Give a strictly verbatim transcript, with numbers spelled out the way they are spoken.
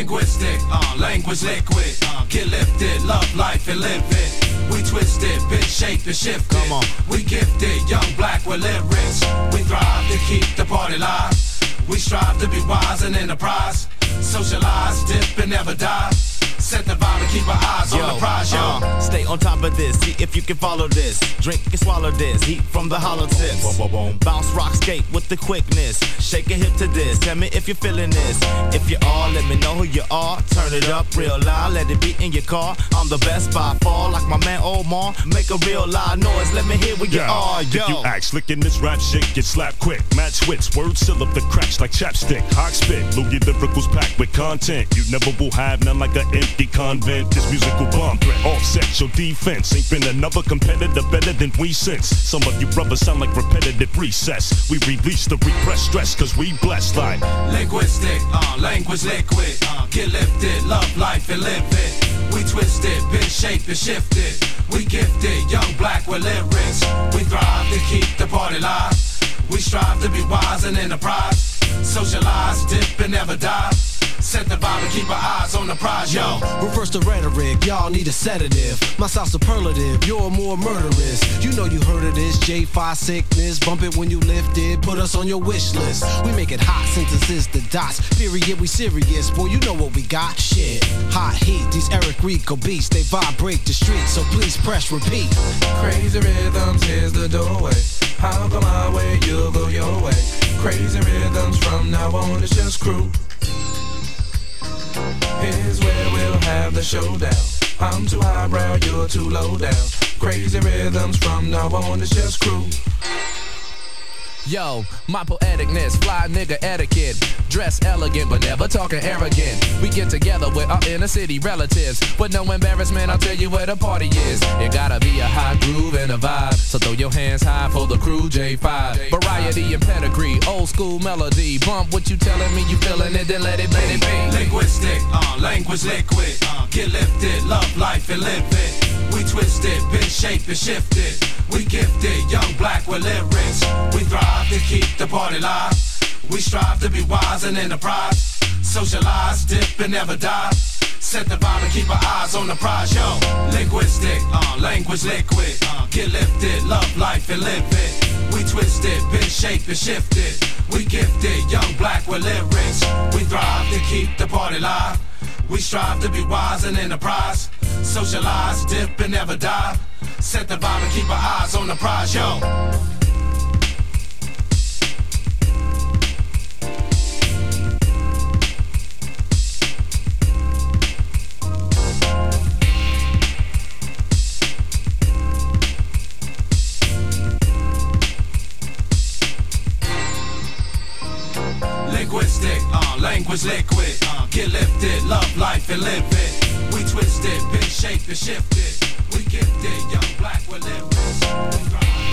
Linguistic, uh, language liquid. Uh, get lifted, love life and live it. We twisted, bitch, shape and shift. Come on. We gifted, young black with lyrics. We thrive to keep the party live. We strive to be wise and enterprise. Socialize, dip and never die. Set the vibe and keep our eyes yo, on the prize, yo. Uh, stay on top of this, see if you can follow this. Drink and swallow this, heat from the hollow tips. Bounce, rock, skate with the quickness. Shake a hip to this, tell me if you're feeling this. If you are, let me know who you are. Turn it up real loud, let it be in your car. I'm the best by far, like my man Omar. Make a real loud noise, let me hear where yeah. you are, yo. If you act slick in this rap shit, get slapped quick. Match wits, word syllable the cracks like chapstick. Hawk spit, loot your lyricals packed with content. You never will have none like an imp. The convent, this musical bomb threat offsets your defense. Ain't been another competitor better than we since. Some of you brothers sound like repetitive recess. We release the repressed stress cause we blessed like linguistic, uh, language liquid. uh, Get lifted, love life and live it. We twisted, been shaped and shifted. We gifted, young black with lyrics. We thrive to keep the party live. We strive to be wise and enterprise. Socialize, dip and never die. Set the vibe and keep our eyes on the prize, yo. Reverse the rhetoric, y'all need a sedative. My sound's superlative, you're more murderous. You know you heard of this, J five sickness. Bump it when you lift it, put us on your wish list. We make it hot, sentences the dots. Period, we serious, boy, you know what we got. Shit, hot heat, these Eric Rico beats. They vibrate the streets, so please press repeat. Crazy rhythms, here's the doorway. I'll go my way, you'll go your way. Crazy rhythms, from now on it's just crew. Here's where we'll have the showdown. I'm too highbrow, you're too low down. Crazy rhythms from now on, it's just crew. Yo, my poeticness, fly nigga etiquette. Dress elegant, but never talking arrogant. We get together with our inner city relatives. With no embarrassment, I'll tell you where the party is. It gotta be a hot groove and a vibe. So throw your hands high for the crew, J five. Variety and pedigree, old school melody. Bump what you telling me, you feeling it, then let it, let it be. Linguistic, uh, language liquid. uh, Get lifted, love life and live it. We twisted, been shaped and shifted. We gifted, young black with lyrics. We thrive to keep the party live. We strive to be wise and enterprise. Socialize, dip and never die. Set the vibe and keep our eyes on the prize, yo. Linguistic, uh, language liquid. uh, Get lifted, love life and live it. We twisted, been shaped and shifted. We gifted, young black with lyrics. We thrive to keep the party live. We strive to be wise and enterprise. Socialize, dip and never die. Set the vibe and keep our eyes on the prize, yo. Linguistic, uh, language liquid. uh, Get lifted, love life and live it. We twisted, been shaped and shifted. We gifted, young black with lyrics.